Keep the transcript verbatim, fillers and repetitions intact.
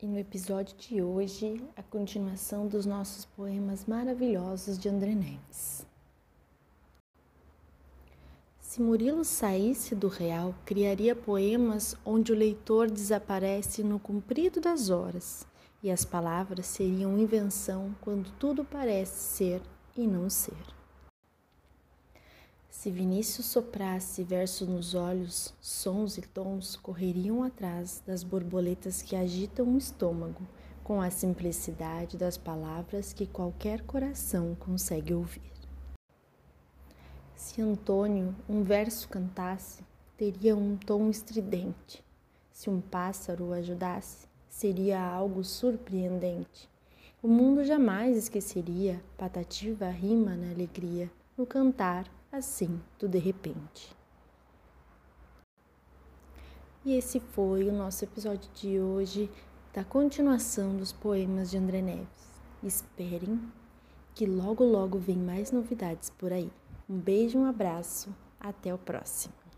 E no episódio de hoje, a continuação dos nossos poemas maravilhosos de André Neves. Se Murilo saísse do real, criaria poemas onde o leitor desaparece no comprido das horas, e as palavras seriam invenção quando tudo parece ser e não ser. Se Vinícius soprasse versos nos olhos, sons e tons correriam atrás das borboletas que agitam o estômago, com a simplicidade das palavras que qualquer coração consegue ouvir. Se Antônio um verso cantasse, teria um tom estridente. Se um pássaro o ajudasse, seria algo surpreendente. O mundo jamais esqueceria patativa rima na alegria, no cantar assim do de repente. E esse foi o nosso episódio de hoje, da continuação dos poemas de André Neves. Esperem que logo logo vem mais novidades por aí. Um beijo, um abraço, até o próximo.